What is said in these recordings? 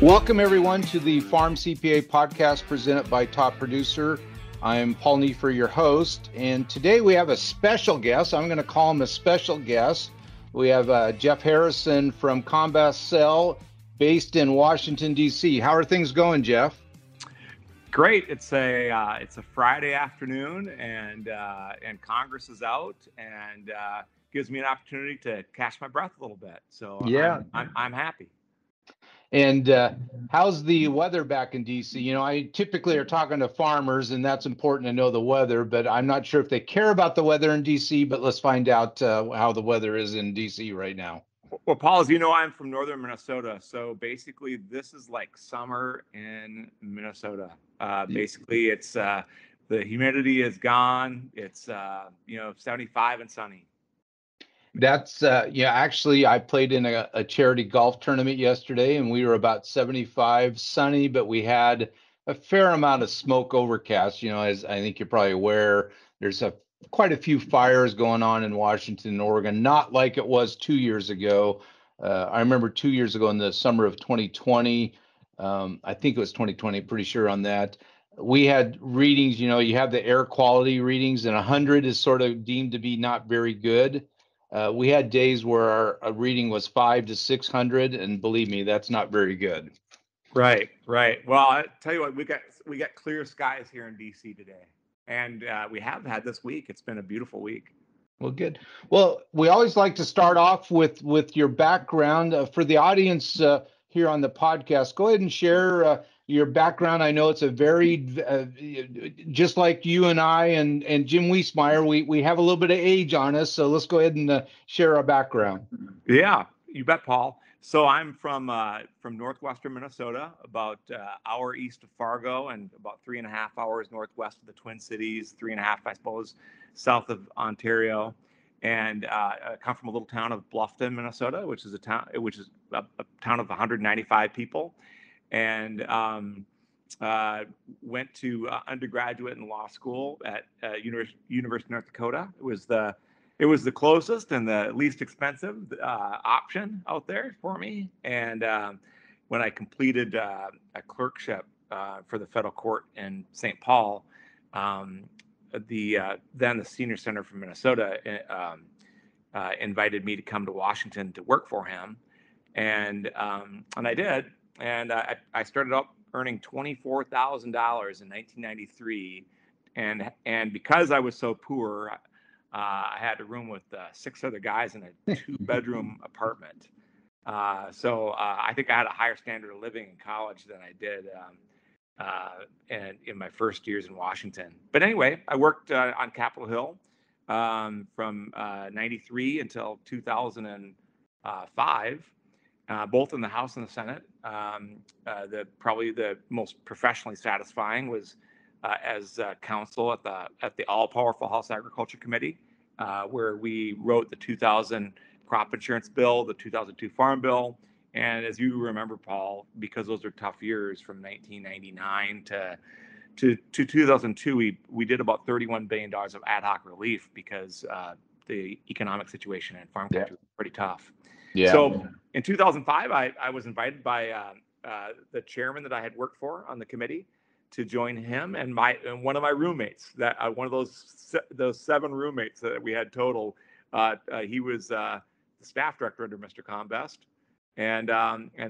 Welcome, everyone, to the Farm CPA podcast presented by Top Producer. I'm Paul Neifer, your host, and today we have a special guest. I'm going to call him a special guest. We have Jeff Harrison from Combest-Sell, based in Washington, D.C. How are things going, Jeff? Great. It's a Friday afternoon, and Congress is out, and gives me an opportunity to catch my breath a little bit. So yeah, I'm happy. And how's the weather back in DC? You know, I typically are talking to farmers, and that's important to know the weather, but I'm not sure if they care about the weather in DC, but let's find out how the weather is in DC right now. Well, Paul, as you know, I'm from northern Minnesota. So basically, this is like summer in Minnesota. Basically, it's the humidity is gone. It's, 75 and sunny. That's actually, I played in a charity golf tournament yesterday, and we were about 75 sunny, but we had a fair amount of smoke overcast. You know, as I think you're probably aware, there's quite a few fires going on in Washington and Oregon, not like it was 2 years ago. I remember 2 years ago in the summer of 2020, I think it was 2020, pretty sure on that. We had readings, you know, you have the air quality readings, and 100 is sort of deemed to be not very good. We had days where our reading was 500 to 600, and believe me, that's not very good. Right. Well, I tell you what, we got clear skies here in DC today, and we have had this week. It's been a beautiful week. Well, good. Well, we always like to start off with your background for the audience here on the podcast. Go ahead and share your background. I know it's a varied, just like you and I and Jim Wiesmeyer, we have a little bit of age on us. So let's go ahead and share our background. Yeah, you bet, Paul. So I'm from northwestern Minnesota, about an hour east of Fargo and about 3.5 hours northwest of the Twin Cities, 3.5, I suppose, south of Ontario. And I come from a little town of Bluffton, Minnesota, which is a town of 195 people. And went to undergraduate and law school at University of North Dakota. It was the closest and the least expensive option out there for me. And when I completed a clerkship for the federal court in St. Paul, then the senior senator from Minnesota invited me to come to Washington to work for him, and I did. And I started out earning $24,000 in 1993, and because I was so poor, I had a room with six other guys in a two-bedroom apartment. So I think I had a higher standard of living in college than I did and in my first years in Washington. But anyway, I worked on Capitol Hill from 93 until 2005. Both in the House and the Senate. Probably the most professionally satisfying was as counsel at the all-powerful House Agriculture Committee, where we wrote the 2000 crop insurance bill, the 2002 farm bill, and as you remember, Paul, because those are tough years from 1999 to 2002, we did about $31 billion of ad hoc relief because the economic situation in farm country was pretty tough. Yeah. So in 2005, I was invited by the chairman that I had worked for on the committee to join him and one of my roommates. That one of those seven roommates that we had total. He was the staff director under Mr. Combest, and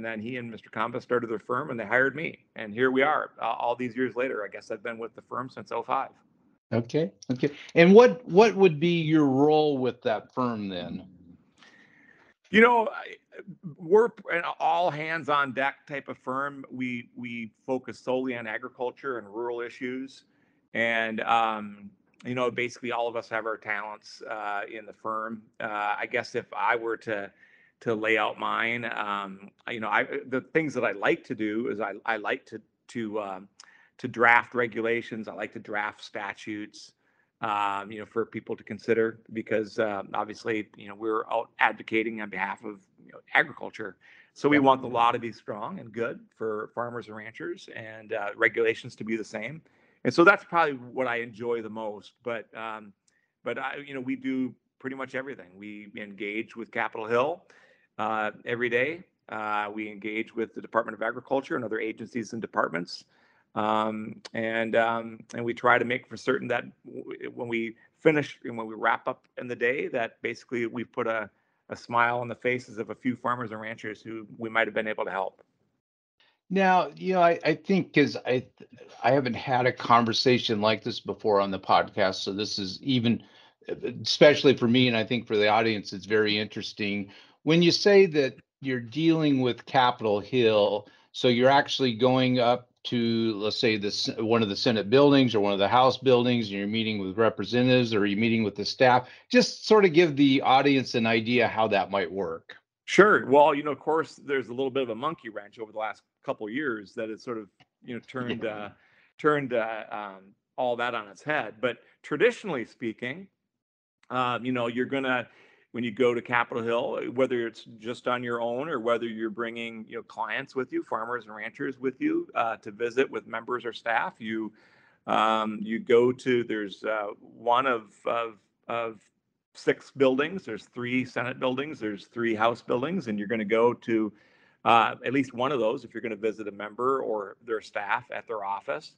then he and Mr. Combest started their firm, and they hired me. And here we are, all these years later. I guess I've been with the firm since 2005. Okay. And what would be your role with that firm then? You know, we're an all hands on deck type of firm. We focus solely on agriculture and rural issues, and basically all of us have our talents in the firm. I guess if I were to lay out mine, the things that I like to do is I like to draft regulations. I like to draft statutes. For people to consider, because obviously, we're out advocating on behalf of agriculture. So we want the law to be strong and good for farmers and ranchers, and regulations to be the same. And so that's probably what I enjoy the most. But I, you know, we do pretty much everything. We engage with Capitol Hill every day. We engage with the Department of Agriculture and other agencies and departments. And we try to make for certain that when we finish and when we wrap up in the day, that basically we've put a smile on the faces of a few farmers and ranchers who we might have been able to help. Now, you know, I think because I haven't had a conversation like this before on the podcast, so this is even, especially for me, and I think for the audience, it's very interesting. When you say that you're dealing with Capitol Hill, so you're actually going up to, let's say, this one of the Senate buildings or one of the House buildings, and you're meeting with representatives or you're meeting with the staff. Just sort of give the audience an idea how that might work. Sure. Well, you know, of course, there's a little bit of a monkey wrench over the last couple of years that has sort of, you know, turned all that on its head. But traditionally speaking, you know, you're gonna, when you go to Capitol Hill, whether it's just on your own or whether you're bringing, you know, clients with you, farmers and ranchers with you to visit with members or staff, you go to, there's one of six buildings. There's three Senate buildings. There's three House buildings, and you're going to go to at least one of those if you're going to visit a member or their staff at their office.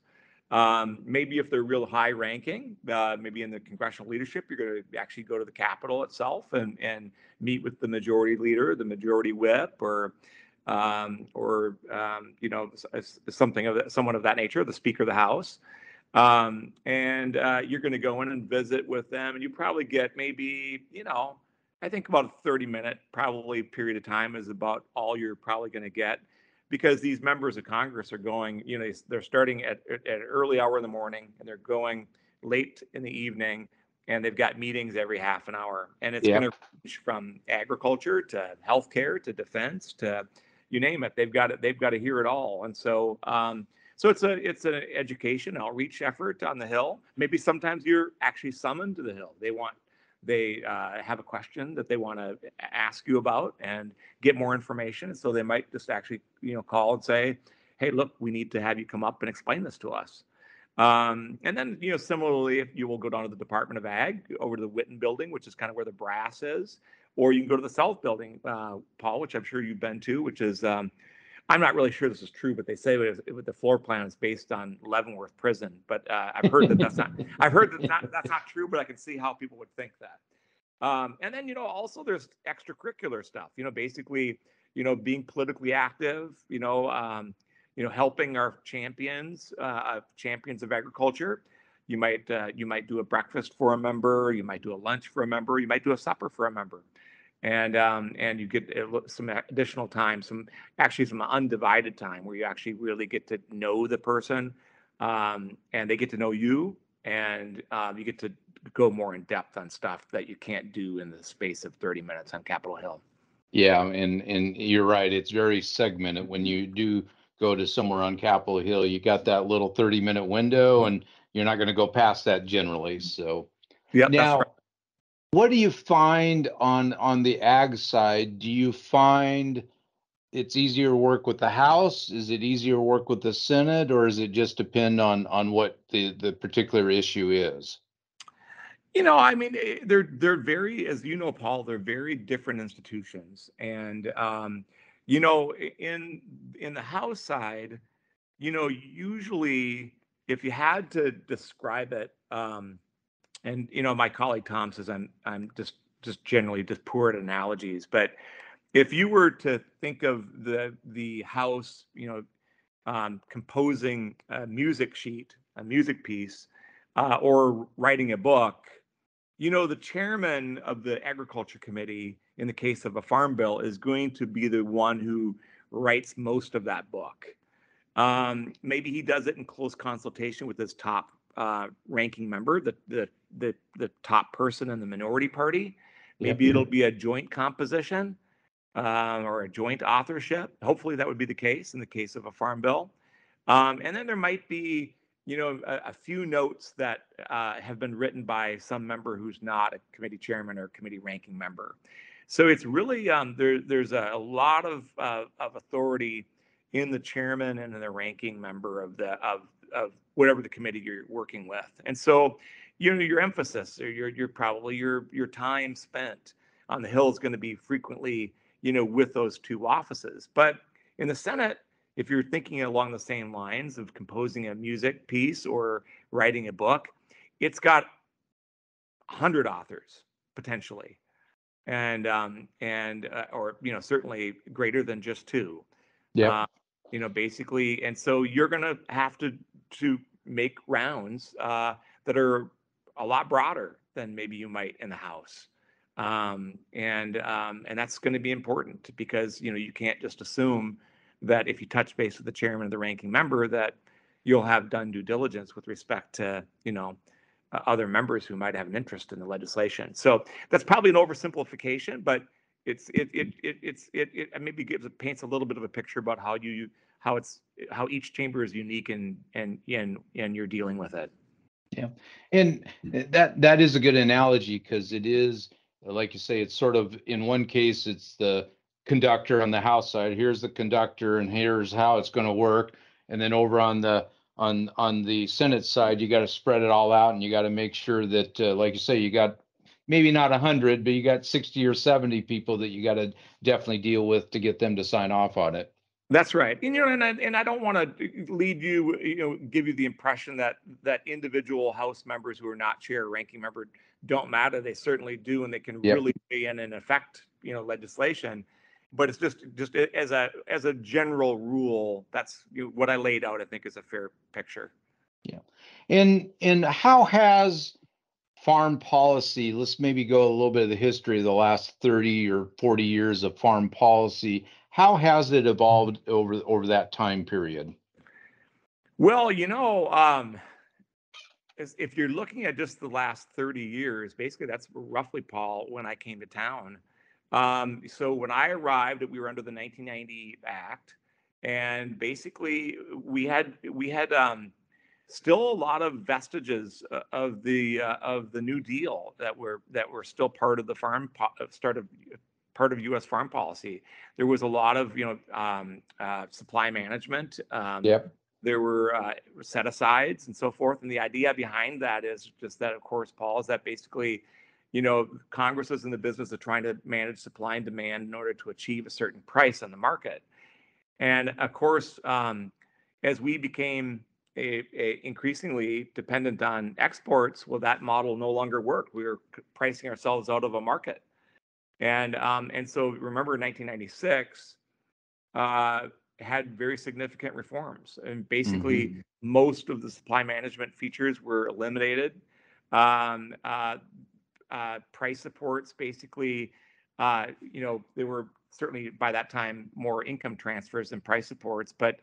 Maybe if they're real high ranking, maybe in the congressional leadership, you're going to actually go to the Capitol itself and meet with the majority leader, the majority whip, or you know, something of someone of that nature, the Speaker of the House. And you're going to go in and visit with them, and you probably get maybe, you know, I think about a 30-minute probably period of time is about all you're probably going to get. Because these members of Congress are going, you know, they're starting at an early hour in the morning and they're going late in the evening, and they've got meetings every half an hour. And it's going to range from agriculture to healthcare to defense to you name it. They've got to hear it all. And so, so it's an education outreach effort on the Hill. Maybe sometimes you're actually summoned to the Hill. They have a question that they want to ask you about and get more information. So they might just actually, you know, call and say, hey, look, we need to have you come up and explain this to us. And then, you know, similarly, if you will go down to the Department of Ag over to the Witten Building, which is kind of where the brass is, or you can go to the South Building, Paul, which I'm sure you've been to, which is, I'm not really sure this is true, but they say the floor plan is based on Leavenworth Prison. But I've heard that that's not. I've heard that that's not true, but I can see how people would think that. And then, you know, also there's extracurricular stuff. You know, basically, you know, being politically active. You know, helping our champions of agriculture. You might do a breakfast for a member. You might do a lunch for a member. You might do a supper for a member. And you get some additional time, some undivided time where you actually really get to know the person, and they get to know you, and you get to go more in depth on stuff that you can't do in the space of 30 minutes on Capitol Hill. Yeah, and you're right. It's very segmented. When you do go to somewhere on Capitol Hill, you got that little 30-minute window, and you're not going to go past that generally. So yeah, now. That's right. What do you find on the ag side? Do you find it's easier to work with the House? Is it easier to work with the Senate, or is it just depend on what the particular issue is? You know, I mean, they're very, as you know, Paul, they're very different institutions. And, you know, in the House side, you know, usually if you had to describe it, and you know, my colleague Tom says I'm just generally just poor at analogies. But if you were to think of the House, you know, composing a music piece, or writing a book, you know, the chairman of the Agriculture Committee, in the case of a farm bill, is going to be the one who writes most of that book. Maybe he does it in close consultation with his top ranking member, the top person in the minority party. Maybe it'll be a joint composition or a joint authorship. Hopefully that would be the case in the case of a farm bill. And then there might be, you know, a few notes that have been written by some member who's not a committee chairman or committee ranking member. So it's really, there's a lot of authority in the chairman and in the ranking member of the of whatever the committee you're working with. And so, you know, your emphasis or your time spent on the Hill is going to be frequently, you know, with those two offices. But in the Senate, if you're thinking along the same lines of composing a music piece or writing a book, it's got 100 authors potentially, or you know, certainly greater than just two. Yeah. You know, basically, and so you're going to have to make rounds that are a lot broader than maybe you might in the House. And that's going to be important because, you know, you can't just assume that if you touch base with the chairman or the ranking member that you'll have done due diligence with respect to, you know, other members who might have an interest in the legislation. So that's probably an oversimplification, but it maybe paints a little bit of a picture about how each chamber is unique and you're dealing with it. Yeah, and that is a good analogy because it is, like you say, it's sort of, in one case it's the conductor on the House side. Here's the conductor, and here's how it's going to work. And then over on the Senate side, you got to spread it all out, and you got to make sure that, like you say, you got maybe not 100, but you got 60 or 70 people that you got to definitely deal with to get them to sign off on it. That's right. And, you know, and I don't want to lead you, you know, give you the impression that individual House members who are not chair or ranking member don't matter. They certainly do, and they can really weigh in and affect, you know, legislation. But it's just as a general rule, that's, you know, what I laid out, I think, is a fair picture. Yeah. And how has farm policy, let's maybe go a little bit of the history of the last 30 or 40 years of farm policy, how has it evolved over that time period? Well, you know, if you're looking at just the last 30 years, basically that's roughly, Paul, when I came to town. So when I arrived, we were under the 1990 Act, and basically we had still a lot of vestiges of the New Deal that were still part of the part of U.S. farm policy. There was a lot of, you know, supply management. There were set-asides and so forth. And the idea behind that is just that, of course, Paul, is that basically, you know, Congress is in the business of trying to manage supply and demand in order to achieve a certain price on the market. And of course, as we became increasingly dependent on exports, well, that model no longer worked. We were pricing ourselves out of a market. And so remember, 1996 had very significant reforms, and basically most of the supply management features were eliminated. Price supports, basically, you know, there were certainly by that time more income transfers than price supports, but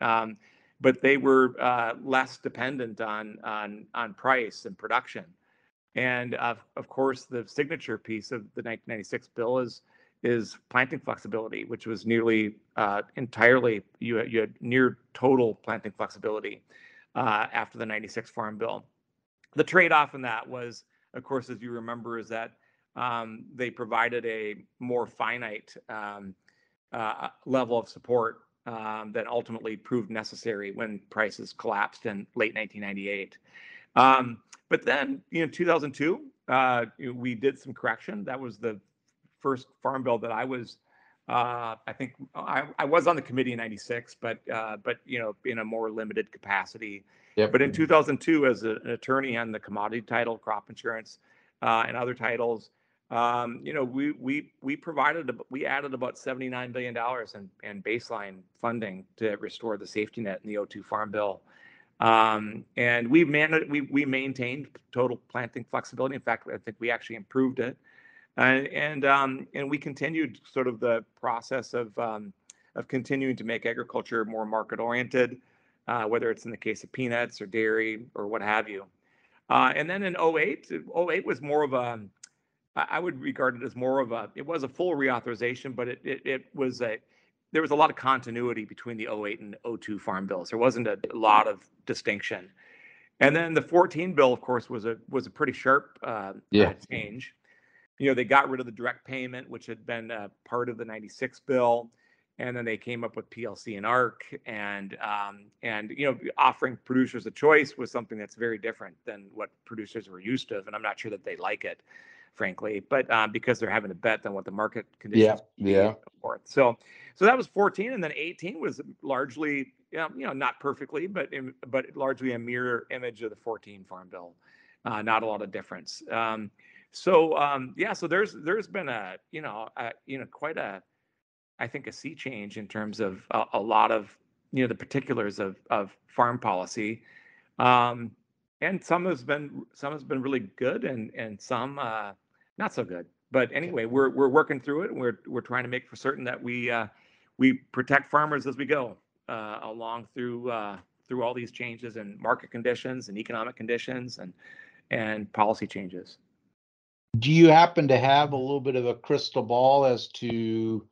they were less dependent on price and production. And of course, the signature piece of the 1996 bill is planting flexibility, which was nearly entirely, you had near total planting flexibility after the 96 Farm Bill. The trade-off in that was, of course, as you remember, is that they provided a more finite level of support that ultimately proved necessary when prices collapsed in late 1998. But then, you know, 2002, we did some correction. That was the first farm bill that I was, I think I was on the committee in 96, but you know, in a more limited capacity. Yep. But in 2002, as an attorney on the commodity title, crop insurance, and other titles, you know, we added about $79 billion in baseline funding to restore the safety net in the '02 Farm Bill. And we maintained total planting flexibility. In fact, I think we actually improved it, and we continued sort of the process of continuing to make agriculture more market oriented, whether it's in the case of peanuts or dairy or what have you. And then in '08 was more of a, I would regard it as more of a, it was a full reauthorization, but it was a, there was a lot of continuity between the '08 and '02 farm bills. There wasn't a lot of distinction. And then the 14 bill, of course, was a pretty sharp change. You know, they got rid of the direct payment, which had been part of the 96 bill. And then they came up with PLC and ARC, and you know, offering producers a choice was something that's very different than what producers were used to, and I'm not sure that they like it, frankly. But because they're having to bet on what the market conditions, and so forth. So that was 14, and then 18 was largely, you know, not perfectly, but largely a mirror image of the 14 Farm Bill. Not a lot of difference. So there's been a quite a, I think, a sea change in terms of a lot of, the particulars of farm policy. And some has been really good and some not so good. But anyway, we're working through it, and we're trying to make for certain that we protect farmers as we go along through all these changes in market conditions and economic conditions and policy changes. Do you happen to have a little bit of a crystal ball as to,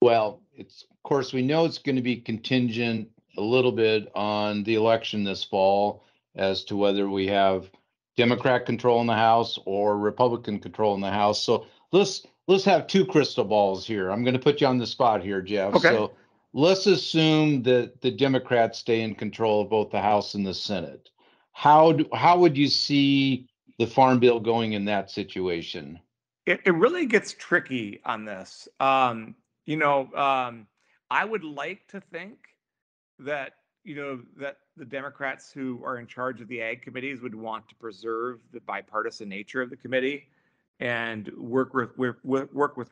well, it's, of course, we know it's going to be contingent a little bit on the election this fall as to whether we have Democrat control in the House or Republican control in the House. So let's have two crystal balls here. I'm going to put you on the spot here, Jeff. Okay. So let's assume that the Democrats stay in control of both the House and the Senate. How would you see the Farm Bill going in that situation? It really gets tricky on this. I would like to think that, that the Democrats who are in charge of the ag committees would want to preserve the bipartisan nature of the committee and work with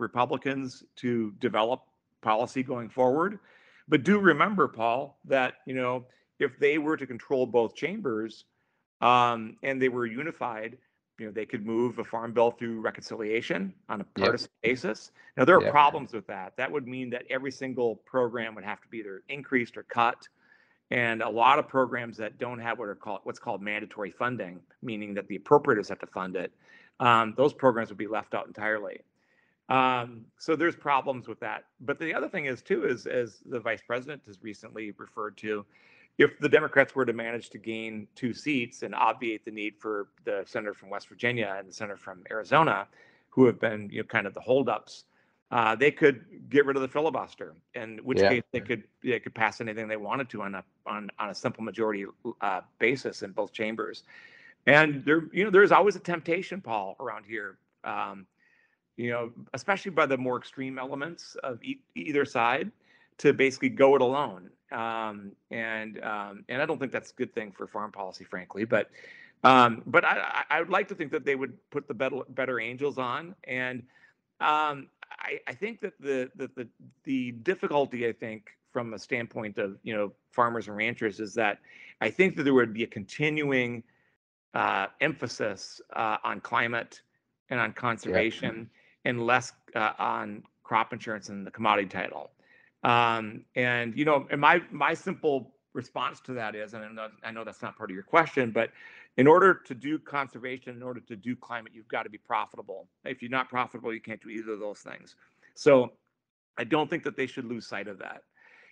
Republicans to develop policy going forward. But do remember, Paul, that, if they were to control both chambers and they were unified, they could move a farm bill through reconciliation on a partisan basis. Now, there are problems with that. That would mean that every single program would have to be either increased or cut. And a lot of programs that don't have what's called mandatory funding, meaning that the appropriators have to fund it, those programs would be left out entirely. So there's problems with that. But the other thing is, too, is as the vice president has recently referred to, if the Democrats were to manage to gain two seats and obviate the need for the senator from West Virginia and the senator from Arizona, who have been kind of the holdups, they could get rid of the filibuster, in which case they could pass anything they wanted to on a simple majority basis in both chambers. And there's always a temptation, Paul, around here, especially by the more extreme elements of either side, to basically go it alone. And I don't think that's a good thing for farm policy, frankly. But I would like to think that they would put the better angels on. And I think that the difficulty, I think, from a standpoint of farmers and ranchers, is that I think that there would be a continuing emphasis on climate and on conservation and less on crop insurance and the commodity title. And my simple response to that is, and I know that's not part of your question, but in order to do conservation, in order to do climate, you've got to be profitable. If you're not profitable, you can't do either of those things. So I don't think that they should lose sight of that.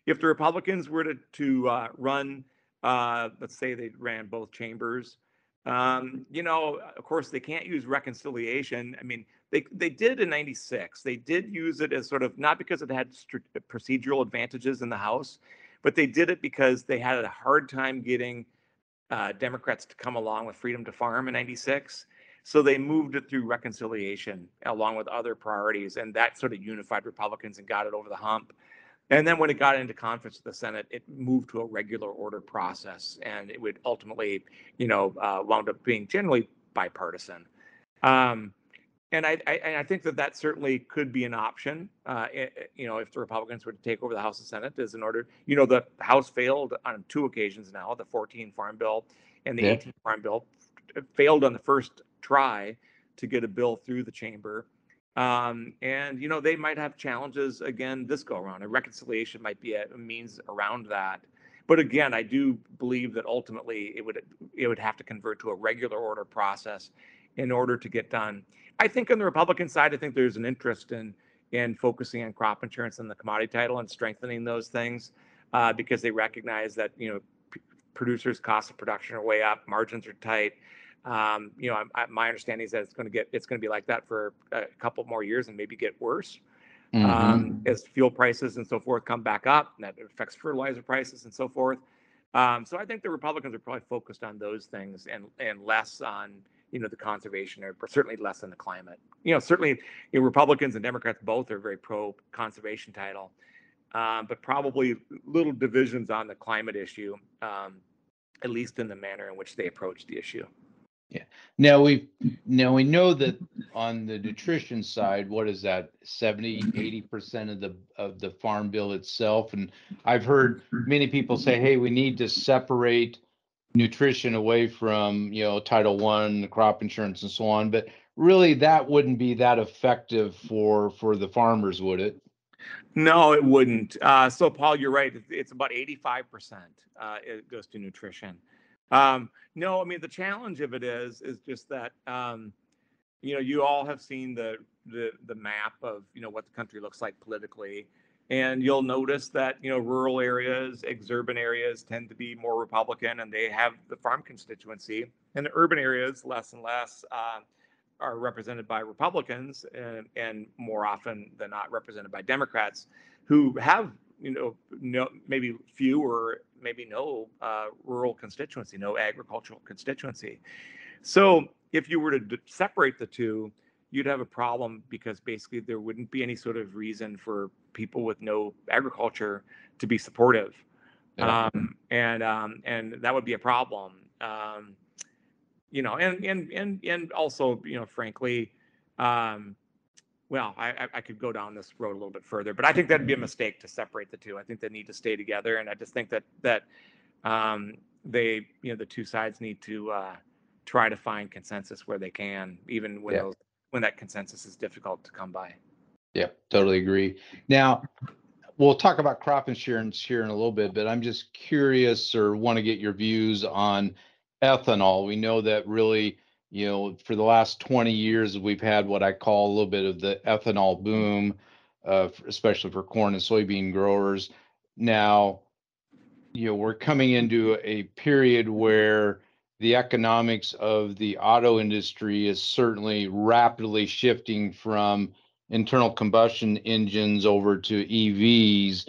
If the Republicans were to run, let's say they ran both chambers, of course they can't use reconciliation. I mean, they did in 96. They did use it as sort of, not because it had procedural advantages in the House, but they did it because they had a hard time getting Democrats to come along with freedom to farm in 96. So they moved it through reconciliation along with other priorities, and that sort of unified Republicans and got it over the hump. And then when it got into conference with the Senate, it moved to a regular order process, and it would ultimately, wound up being generally bipartisan. And I think that certainly could be an option, if the Republicans were to take over the House and Senate, is in order, the House failed on two occasions now, the 14 Farm Bill and the 18 Farm Bill failed on the first try to get a bill through the chamber. And they might have challenges again this go around. A reconciliation might be a means around that. But again, I do believe that ultimately it would have to convert to a regular order process in order to get done. I think on the Republican side, I think there's an interest in focusing on crop insurance and the commodity title and strengthening those things because they recognize that, producers' costs of production are way up, margins are tight. My understanding is that it's going to be like that for a couple more years and maybe get worse. as fuel prices and so forth come back up, and that affects fertilizer prices and so forth. So I think the Republicans are probably focused on those things and less on, the conservation, or certainly less on the climate. Certainly Republicans and Democrats both are very pro-conservation title, but probably little divisions on the climate issue, at least in the manner in which they approach the issue. Yeah. Now we know that on the nutrition side, what is that, 70-80% of the farm bill itself? And I've heard many people say, hey, we need to separate nutrition away from, Title I, the crop insurance and so on. But really, that wouldn't be that effective for the farmers, would it? No, it wouldn't. So, Paul, you're right. It's about 85% it goes to nutrition. No, I mean, the challenge of it is just that, you all have seen the map of, what the country looks like politically, and you'll notice that, rural areas, exurban areas tend to be more Republican, and they have the farm constituency, and the urban areas less and less, are represented by Republicans and more often than not represented by Democrats who have, maybe few or maybe no rural constituency, no agricultural constituency. So if you were to separate the two, you'd have a problem, because basically there wouldn't be any sort of reason for people with no agriculture to be supportive. Yeah. And that would be a problem. And also, frankly, well, I could go down this road a little bit further, but I think that'd be a mistake to separate the two. I think they need to stay together, and I just think that they, the two sides need to try to find consensus where they can, even when when that consensus is difficult to come by. Yeah, totally agree. Now, we'll talk about crop insurance here in a little bit, but I'm just curious, or want to get your views on ethanol. We know that really, for the last 20 years, we've had what I call a little bit of the ethanol boom, especially for corn and soybean growers. Now, we're coming into a period where the economics of the auto industry is certainly rapidly shifting from internal combustion engines over to EVs.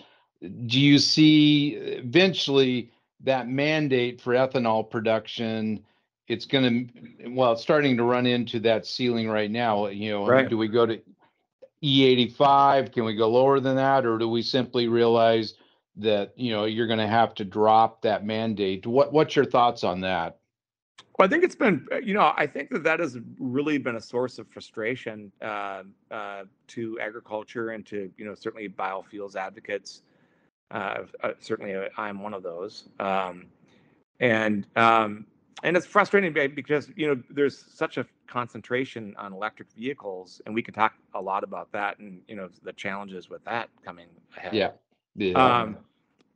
Do you see eventually that mandate for ethanol production, it's starting to run into that ceiling right now? Right. Do we go to E85? Can we go lower than that? Or do we simply realize that, you're going to have to drop that mandate? What's your thoughts on that? Well, I think it's been, I think that has really been a source of frustration to agriculture and to, certainly biofuels advocates. Certainly I'm one of those. And it's frustrating because, there's such a concentration on electric vehicles, and we can talk a lot about that and, the challenges with that coming ahead. Yeah.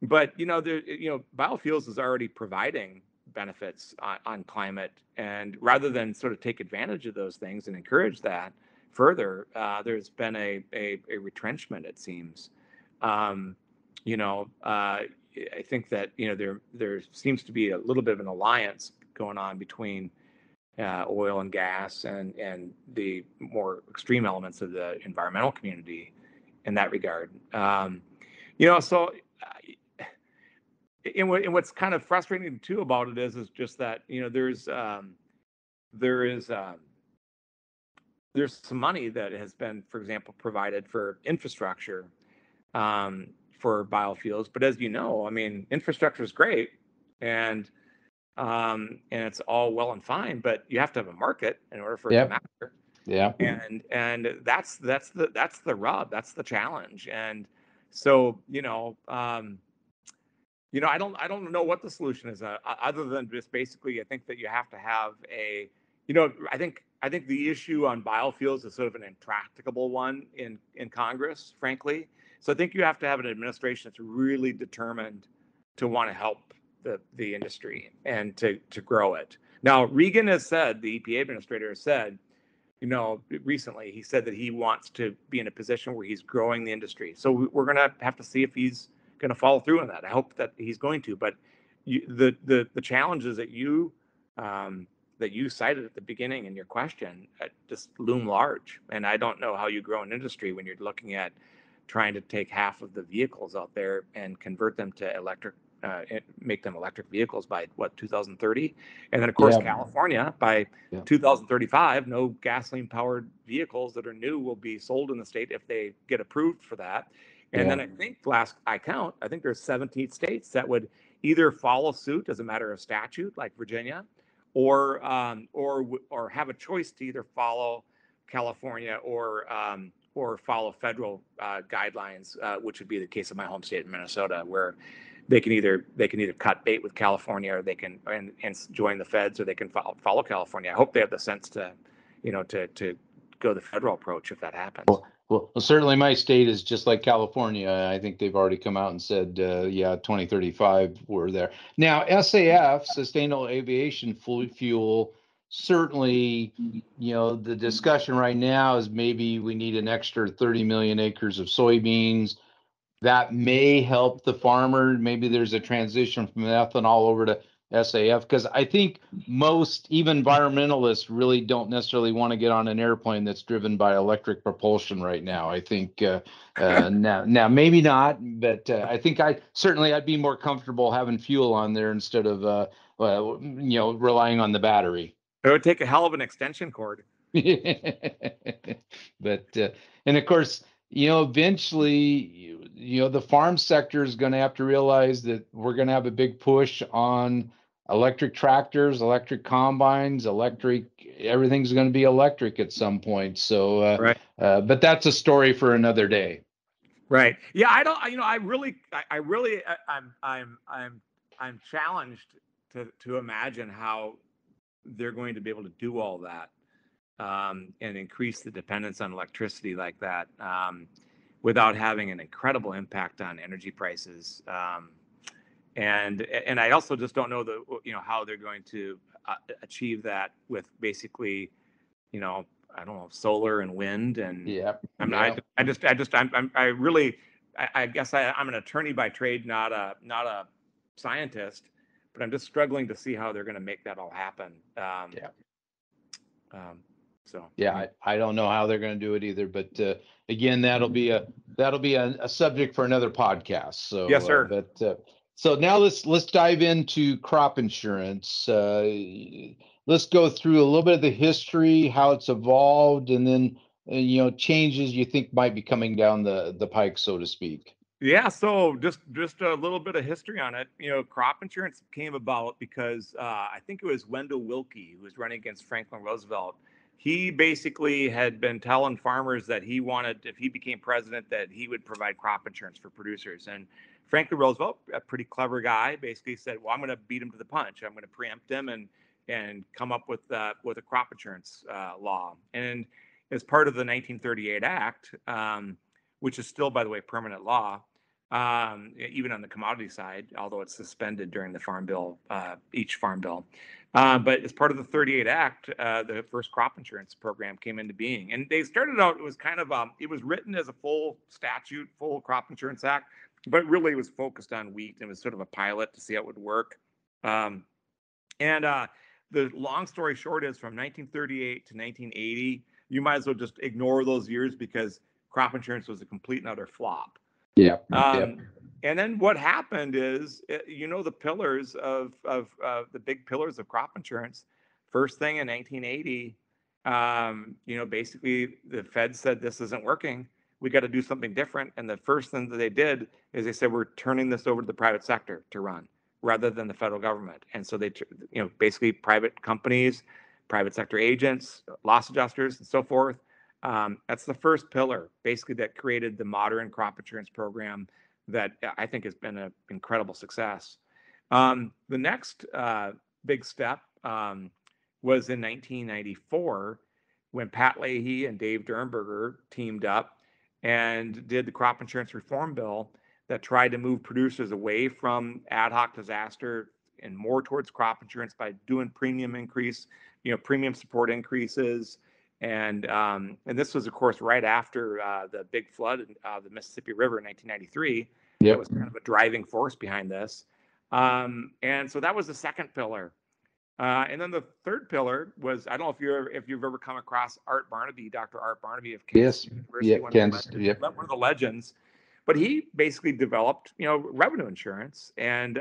But, biofuels is already providing benefits on climate, and rather than sort of take advantage of those things and encourage that further, there's been a retrenchment, it seems. I think that, there seems to be a little bit of an alliance going on between oil and gas and the more extreme elements of the environmental community in that regard. And what's kind of frustrating too about it is just that, there's some money that has been, for example, provided for infrastructure, for biofuels. But as infrastructure is great, and it's all well and fine, but you have to have a market in order for it to matter. Yeah. And that's the rub, that's the challenge. And so, I don't know what the solution is, other than just basically, I think that you have to have I think the issue on biofuels is sort of an intractable one in Congress, frankly. So I think you have to have an administration that's really determined to want to help the industry and to grow it. Now, Reagan has said, the EPA administrator has said, recently he said that he wants to be in a position where he's growing the industry. So we're going to have to see if he's going to follow through on that. I hope that he's going to. But the challenge is that you that you cited at the beginning in your question just loom large. And I don't know how you grow an industry when you're looking at trying to take half of the vehicles out there and convert them to electric, make them electric vehicles by what, 2030? And then of course, California by 2035, no gasoline powered vehicles that are new will be sold in the state if they get approved for that. And then I think last I count, I think there's 17 states that would either follow suit as a matter of statute like Virginia, or have a choice to either follow California or follow federal guidelines, which would be the case of my home state of Minnesota, where they can either cut bait with California, or they can and join the feds, or they can follow California. I hope they have the sense to, you know, to go the federal approach if that happens. Well, certainly my state is just like California. I think they've already come out and said, 2035 we're there. Now, SAF, sustainable aviation fuel, certainly, you know, the discussion right now is maybe we need an extra 30 million acres of soybeans. That may help the farmer. Maybe there's a transition from ethanol over to SAF, because I think most, even environmentalists, really don't necessarily want to get on an airplane that's driven by electric propulsion right now. I think now maybe not, but I think I'd be more comfortable having fuel on there instead of relying on the battery. It would take a hell of an extension cord. But and of course, you know, eventually, you know, the farm sector is going to have to realize that we're going to have a big push on electric tractors, electric combines, electric, everything's going to be electric at some point. So, but that's a story for another day. Right. Yeah. I'm challenged to imagine how they're going to be able to do all that. And increase the dependence on electricity like that without having an incredible impact on energy prices. And I also just don't know how they're going to achieve that with basically, solar and wind. And I guess I'm an attorney by trade, not a scientist, but I'm just struggling to see how they're going to make that all happen. I don't know how they're going to do it either, but again, that'll be a subject for another podcast. So yes, sir. So now let's dive into crop insurance. Let's go through a little bit of the history, how it's evolved, and then changes you think might be coming down the pike, so to speak. Yeah. So just a little bit of history on it. Crop insurance came about because I think it was Wendell Wilkie who was running against Franklin Roosevelt. He basically had been telling farmers that he wanted, if he became president, that he would provide crop insurance for producers. And Franklin Roosevelt, a pretty clever guy, basically said, well, I'm going to beat him to the punch. I'm going to preempt him and come up with a crop insurance law. And as part of the 1938 Act, which is still, by the way, permanent law, even on the commodity side, although it's suspended during the Farm Bill, each Farm Bill. But as part of the 38 Act, the first crop insurance program came into being. And they started out, it was written as a full statute, full crop insurance act, but really it was focused on wheat and was sort of a pilot to see how it would work. The long story short is from 1938 to 1980, you might as well just ignore those years because crop insurance was a complete and utter flop. And then what happened is, the pillars of the big pillars of crop insurance. First thing in 1980, basically the Fed said this isn't working. We got to do something different. And the first thing that they did is they said we're turning this over to the private sector to run rather than the federal government. And so they, basically private companies, private sector agents, loss adjusters, and so forth. That's the first pillar, basically, that created the modern crop insurance program that I think has been an incredible success. The next big step was in 1994 when Pat Leahy and Dave Durenberger teamed up and did the crop insurance reform bill that tried to move producers away from ad hoc disaster and more towards crop insurance by doing premium support increases. And this was, of course, right after the big flood of the Mississippi River in 1993. That was kind of a driving force behind this. And so that was the second pillar. And then the third pillar was, I don't know if you've ever come across Art Barnaby, Dr. Art Barnaby of Kansas University, one of the legends, but he basically developed, revenue insurance and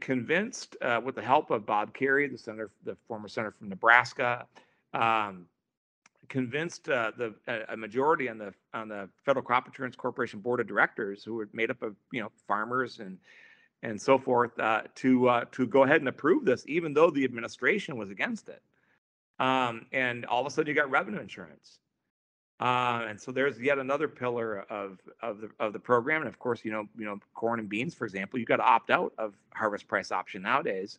convinced with the help of Bob Kerrey, the former senator from Nebraska, convinced a majority on the Federal Crop Insurance Corporation Board of Directors, who were made up of farmers and so forth, to go ahead and approve this, even though the administration was against it. And all of a sudden, you got revenue insurance. And so there's yet another pillar of the program. And of course, corn and beans, for example, you got to opt out of harvest price option nowadays.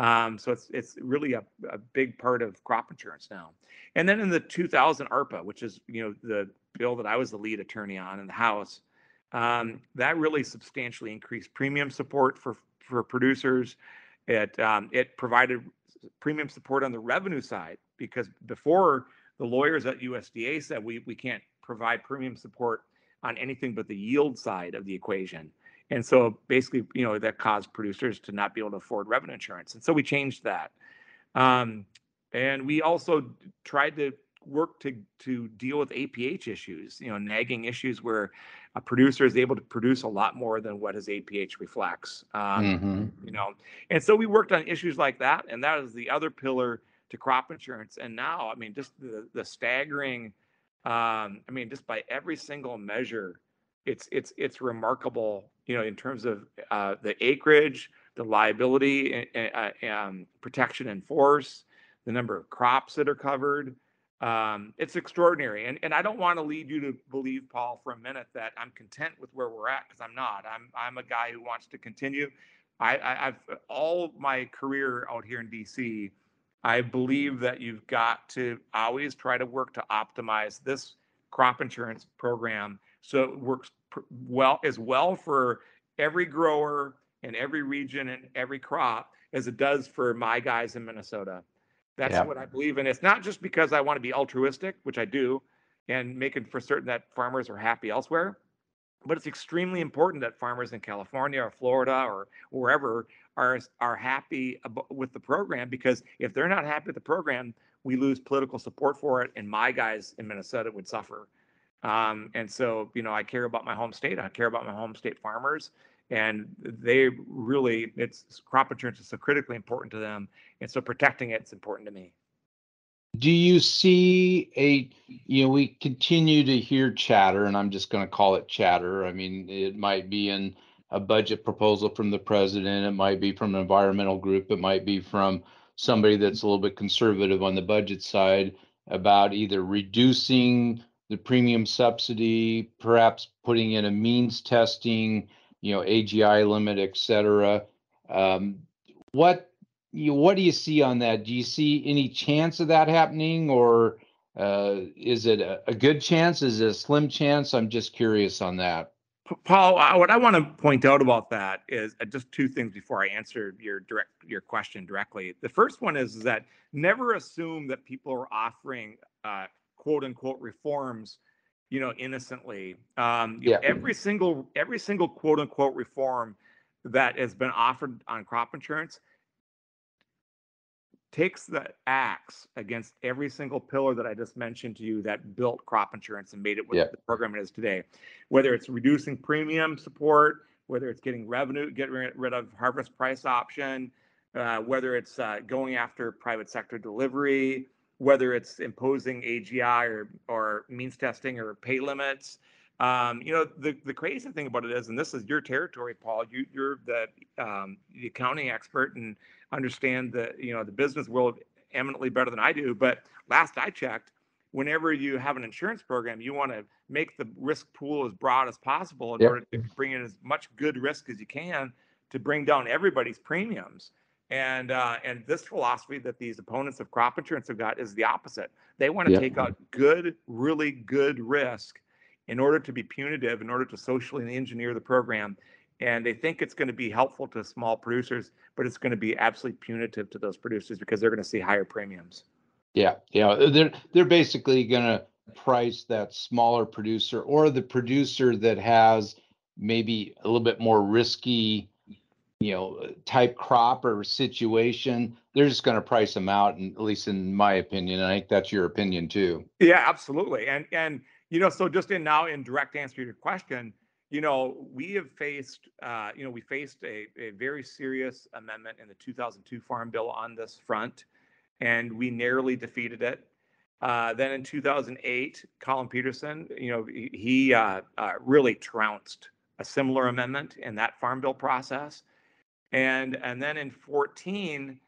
So it's really a big part of crop insurance now. And then in the 2000 ARPA, which is the bill that I was the lead attorney on in the House, that really substantially increased premium support for producers. It provided premium support on the revenue side, because before, the lawyers at USDA said we can't provide premium support on anything but the yield side of the equation. And so basically, that caused producers to not be able to afford revenue insurance. And so we changed that. And we also tried to work to deal with APH issues, nagging issues where a producer is able to produce a lot more than what his APH reflects, And so we worked on issues like that. And that is the other pillar to crop insurance. And now, just the staggering, just by every single measure, it's remarkable, in terms of the acreage, the liability and protection in force, the number of crops that are covered. It's extraordinary. And I don't want to lead you to believe, Paul, for a minute that I'm content with where we're at, because I'm not. I'm a guy who wants to continue. I've all my career out here in DC, I believe that you've got to always try to work to optimize this crop insurance program so it works well for every grower in every region and every crop as it does for my guys in Minnesota. That's what I believe in. It's not just because I want to be altruistic, which I do, and making for certain that farmers are happy elsewhere, but it's extremely important that farmers in California or Florida or wherever are happy with the program, because if they're not happy with the program, we lose political support for it, and my guys in Minnesota would suffer. And so, I care about my home state. I care about my home state farmers, and they really, crop insurance is so critically important to them, and so protecting it's important to me. Do you see we continue to hear chatter, and I'm just going to call it chatter. It might be in a budget proposal from the president. It might be from an environmental group. It might be from somebody that's a little bit conservative on the budget side about either reducing the premium subsidy, perhaps putting in a means testing, AGI limit, et cetera. What do you see on that? Do you see any chance of that happening, or is it a good chance? Is it a slim chance? I'm just curious on that. Paul, what I want to point out about that is just two things before I answer your question directly. The first one is that never assume that people are offering quote unquote reforms, innocently. Every single quote unquote reform that has been offered on crop insurance takes the axe against every single pillar that I just mentioned to you that built crop insurance and made it what the program it is today. Whether it's reducing premium support, whether it's getting rid of harvest price option, whether it's going after private sector delivery, whether it's imposing AGI or means testing or pay limits. The crazy thing about it is, and this is your territory, Paul, you're the accounting expert and understand the business world eminently better than I do. But last I checked, whenever you have an insurance program, you want to make the risk pool as broad as possible in order to bring in as much good risk as you can to bring down everybody's premiums. And this philosophy that these opponents of crop insurance have got is the opposite. They want to take out really good risk in order to be punitive, in order to socially engineer the program. And they think it's going to be helpful to small producers, but it's going to be absolutely punitive to those producers because they're going to see higher premiums. They're basically going to price that smaller producer or the producer that has maybe a little bit more risky type crop or situation, they're just going to price them out, and at least in my opinion. And I think that's your opinion too. Yeah, absolutely. And so just in direct answer to your question, we have faced, we faced a very serious amendment in the 2002 Farm Bill on this front, and we narrowly defeated it. Then in 2008, Colin Peterson, he really trounced a similar amendment in that Farm Bill process. And then in 14,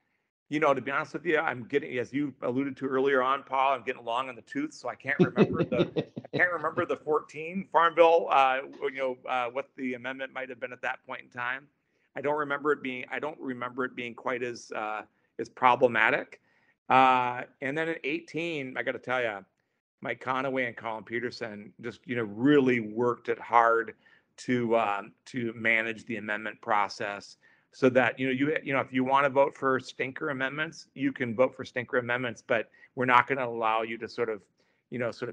to be honest with you, I'm getting, as you alluded to earlier on, Paul, I'm getting long in the tooth, so I can't remember the 14 Farm Bill, what the amendment might have been at that point in time. I don't remember it being quite as problematic. And then in 18, I got to tell you, Mike Conaway and Colin Peterson just really worked it hard to manage the amendment process, so that if you want to vote for stinker amendments, you can vote for stinker amendments, but we're not going to allow you to sort of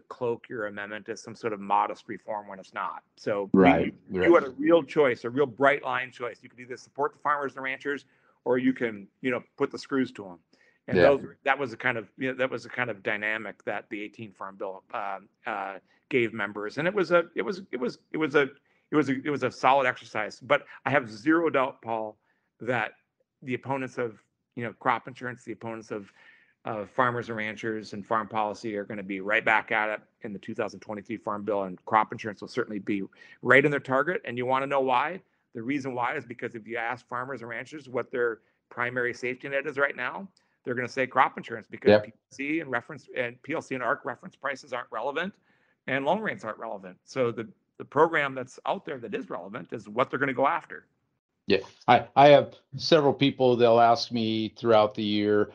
cloak your amendment as some sort of modest reform when it's not. So you had a real choice, a real bright line choice. You could either support the farmers and ranchers, or you can put the screws to them. And that was the kind of dynamic that the 18 Farm Bill gave members, and it was a solid exercise. But I have zero doubt, Paul, that the opponents of crop insurance, the opponents of farmers and ranchers and farm policy, are going to be right back at it in the 2023 Farm Bill, and crop insurance will certainly be right in their target. And you want to know why? The reason why is because if you ask farmers and ranchers what their primary safety net is right now, they're going to say crop insurance, because PLC and ARC reference prices aren't relevant, and loan rates aren't relevant. So the program that's out there that is relevant is what they're going to go after. Yeah, I have several people, they'll ask me throughout the year,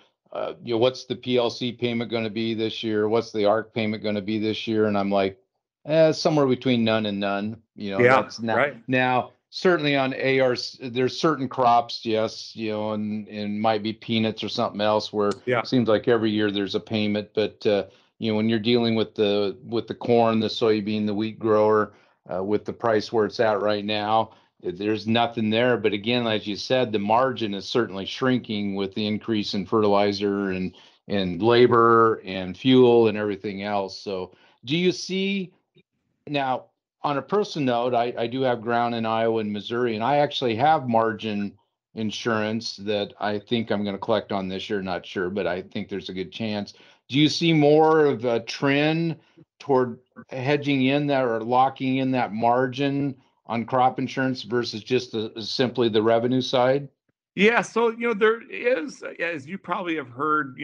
what's the PLC payment going to be this year? What's the ARC payment going to be this year? And I'm like, somewhere between none and none. Now, certainly on ARC, there's certain crops, yes, and might be peanuts or something else where it seems like every year there's a payment. But when you're dealing with the corn, the soybean, the wheat grower, with the price where it's at right now, there's nothing there. But again, as you said, the margin is certainly shrinking with the increase in fertilizer and labor and fuel and everything else. So, do you see now? On a personal note, I do have ground in Iowa and Missouri, and I actually have margin insurance that I think I'm going to collect on this year. Not sure, but I think there's a good chance. Do you see more of a trend toward hedging in that or locking in that margin on crop insurance versus just simply the revenue side? Yeah, so there is, as you probably have heard,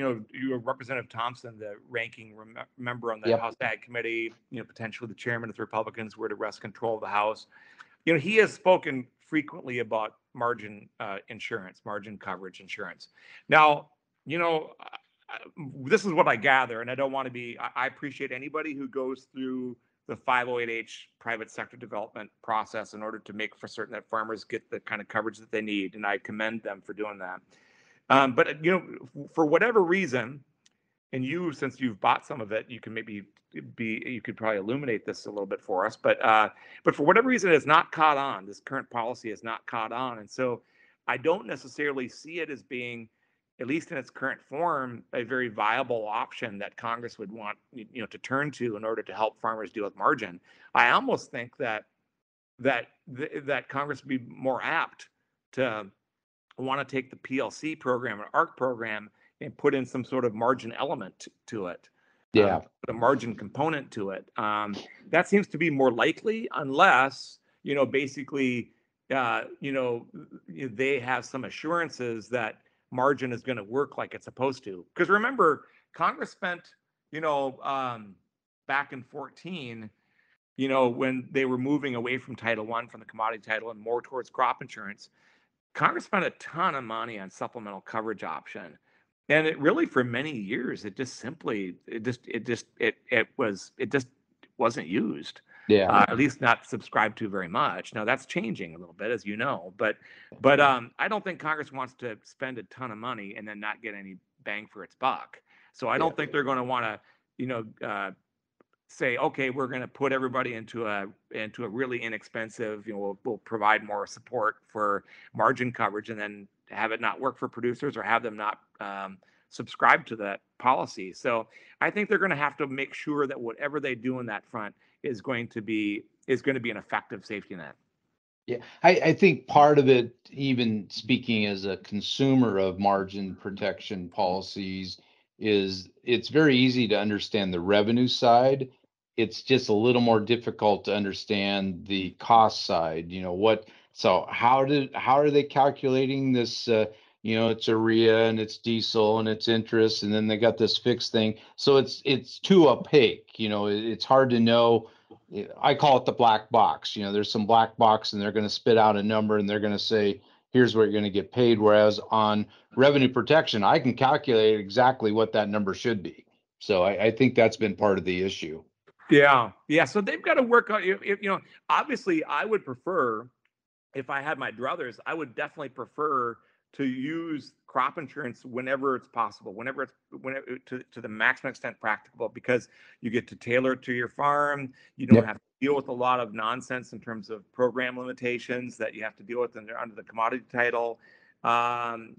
Representative Thompson, the ranking member on the House Ag Committee, potentially the chairman of the Republicans, were to wrest control of the House. He has spoken frequently about margin insurance, margin coverage insurance. Now, this is what I gather, and I don't want to be. I appreciate anybody who goes through the 508H private sector development process in order to make for certain that farmers get the kind of coverage that they need. And I commend them for doing that. But, for whatever reason, and since you've bought some of it, you can you could probably illuminate this a little bit for us. But for whatever reason, it's not caught on. This current policy is not caught on. And so I don't necessarily see it as being, at least in its current form, a very viable option that Congress would want, to turn to in order to help farmers deal with margin. I almost think that Congress would be more apt to want to take the PLC program and ARC program and put in some sort of margin element to it, the margin component to it. That seems to be more likely, unless they have some assurances that margin is going to work like it's supposed to. Because remember, Congress spent, back in 14, when they were moving away from Title I, from the commodity title, and more towards crop insurance, Congress spent a ton of money on supplemental coverage option, and it really, for many years, it just wasn't used. Yeah, at least not subscribed to very much. Now that's changing a little bit, as but I don't think Congress wants to spend a ton of money and then not get any bang for its buck. So I don't think they're going to want to say, okay, we're going to put everybody into a really inexpensive, we'll provide more support for margin coverage, and then have it not work for producers or have them not subscribe to that policy. So I think they're going to have to make sure that whatever they do on that front is going to be an effective safety net. Yeah, I think part of it, even speaking as a consumer of margin protection policies, is it's very easy to understand the revenue side. It's just a little more difficult to understand the cost side. How are they calculating this? It's urea and it's diesel and it's interest, and then they got this fixed thing. So it's too opaque. It's hard to know. I call it the black box. There's some black box, and they're going to spit out a number, and they're going to say, here's what you're going to get paid. Whereas on revenue protection, I can calculate exactly what that number should be. So I think that's been part of the issue. Yeah. So they've got to work on, obviously I would prefer, if I had my druthers, I would definitely prefer to use crop insurance whenever it's possible, to the maximum extent practicable, because you get to tailor it to your farm. You don't have to deal with a lot of nonsense in terms of program limitations that you have to deal with under the commodity title. You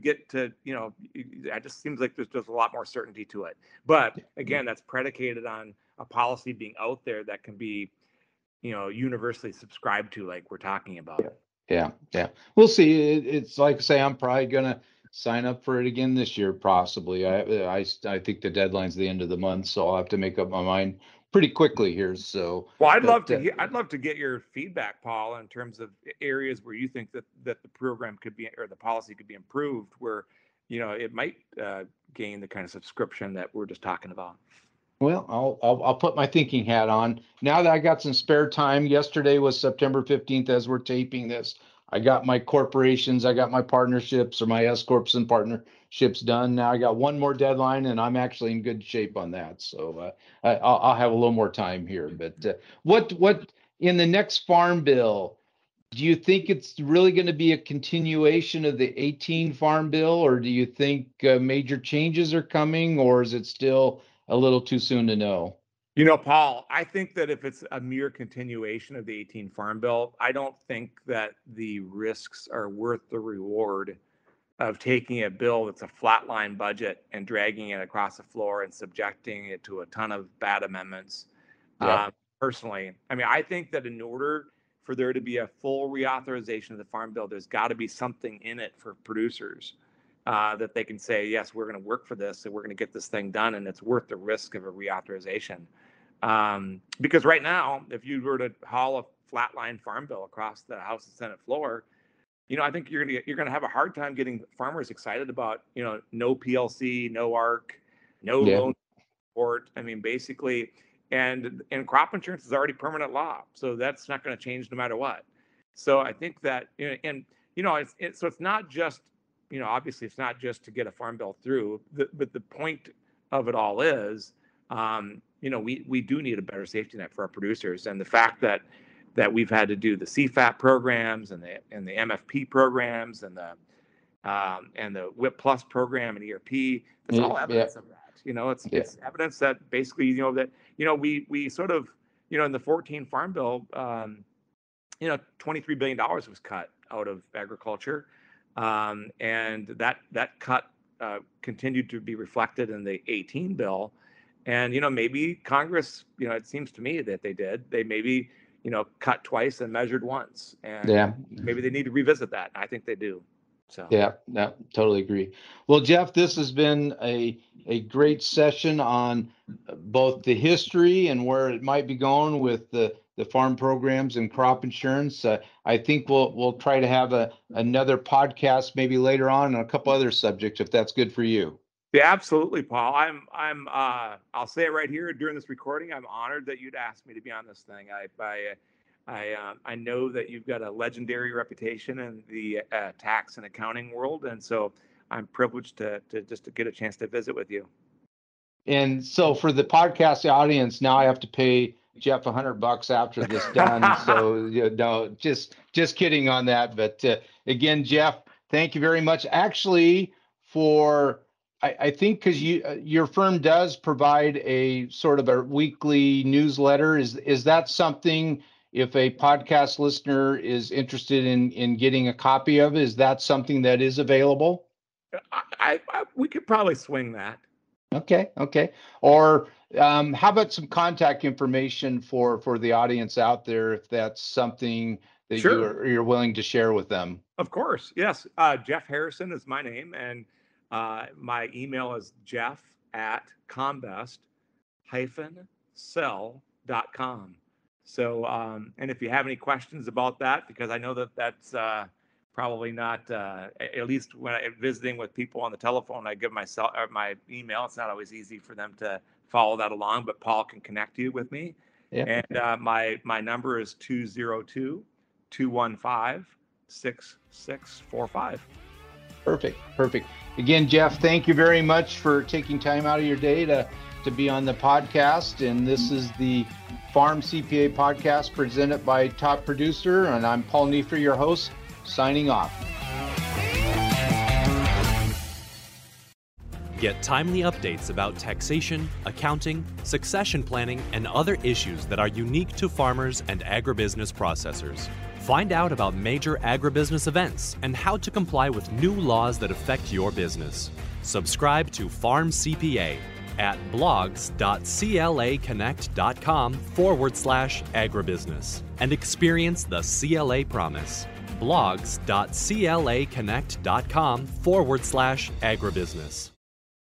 get to, it just seems like there's just a lot more certainty to it. But again, that's predicated on a policy being out there that can be, universally subscribed to, like we're talking about. Yeah. We'll see. It's like I say, I'm probably going to sign up for it again this year, possibly. I think the deadline's the end of the month, so I'll have to make up my mind pretty quickly here. So, well, I'd love to get your feedback, Paul, in terms of areas where you think that the program could be, or the policy could be improved, where it might gain the kind of subscription that we're just talking about. Well, I'll put my thinking hat on now that I got some spare time. Yesterday was September 15th as we're taping this. I got my corporations, I got my partnerships, or my S corps and partnerships done. Now I got one more deadline, and I'm actually in good shape on that. So I'll have a little more time here. But what in the next farm bill? Do you think it's really going to be a continuation of the 18 farm bill, or do you think major changes are coming, or is it still a little too soon to know? Paul, I think that if it's a mere continuation of the 18 Farm Bill, I don't think that the risks are worth the reward of taking a bill that's a flatline budget and dragging it across the floor and subjecting it to a ton of bad amendments. Yeah. Personally, I think that in order for there to be a full reauthorization of the Farm Bill, there's got to be something in it for producers. That they can say, yes, we're going to work for this, and we're going to get this thing done, and it's worth the risk of a reauthorization. Because right now, if you were to haul a flatline farm bill across the House and Senate floor, I think you're going to have a hard time getting farmers excited about no PLC, no ARC, no loan support. Basically, and crop insurance is already permanent law, so that's not going to change no matter what. So I think that so it's not just. Obviously, it's not just to get a farm bill through, but the point of it all is, we do need a better safety net for our producers. And the fact that we've had to do the CFAP programs and the MFP programs and the WIP Plus program and ERP, that's all evidence of that. It's evidence that basically, we sort of, in the 14 farm bill, $23 billion was cut out of agriculture. And that cut continued to be reflected in the 18 bill, and maybe Congress, it seems to me that they maybe cut twice and measured once, and maybe they need to revisit that. I think they do. So no, totally agree. Well, Jeff, this has been a great session on both the history and where it might be going with the farm programs and crop insurance. I think we'll try to have another podcast maybe later on a couple other subjects, if that's good for you. Yeah, absolutely, Paul. I'll say it right here during this recording. I'm honored that you'd asked me to be on this thing. I know that you've got a legendary reputation in the tax and accounting world, and so I'm privileged to get a chance to visit with you. And so for the podcast audience, now I have to pay Jeff $100 after this done. So no, just kidding on that. But again, Jeff, thank you very much. Actually, for I think because your firm does provide a sort of a weekly newsletter. Is that something, if a podcast listener is interested in getting a copy of, is that something that is available? We could probably swing that. Okay. Or how about some contact information for the audience out there, if that's something that you're willing to share with them? Of course, yes. Jeff Harrison is my name, and my email is jeff@combest-sell.com. So, and if you have any questions about that, because I know that that's probably not, at least when I'm visiting with people on the telephone, I give my email. It's not always easy for them to follow that along, but Paul can connect you with me. Yeah. And my number is 202-215-6645. Perfect. Again, Jeff, thank you very much for taking time out of your day to be on the podcast. And this is the Farm CPA podcast presented by Top Producer. And I'm Paul Neifer, your host, signing off. Get timely updates about taxation, accounting, succession planning, and other issues that are unique to farmers and agribusiness processors. Find out about major agribusiness events and how to comply with new laws that affect your business. Subscribe to Farm CPA at blogs.claconnect.com/agribusiness and experience the CLA promise. blogs.claconnect.com/agribusiness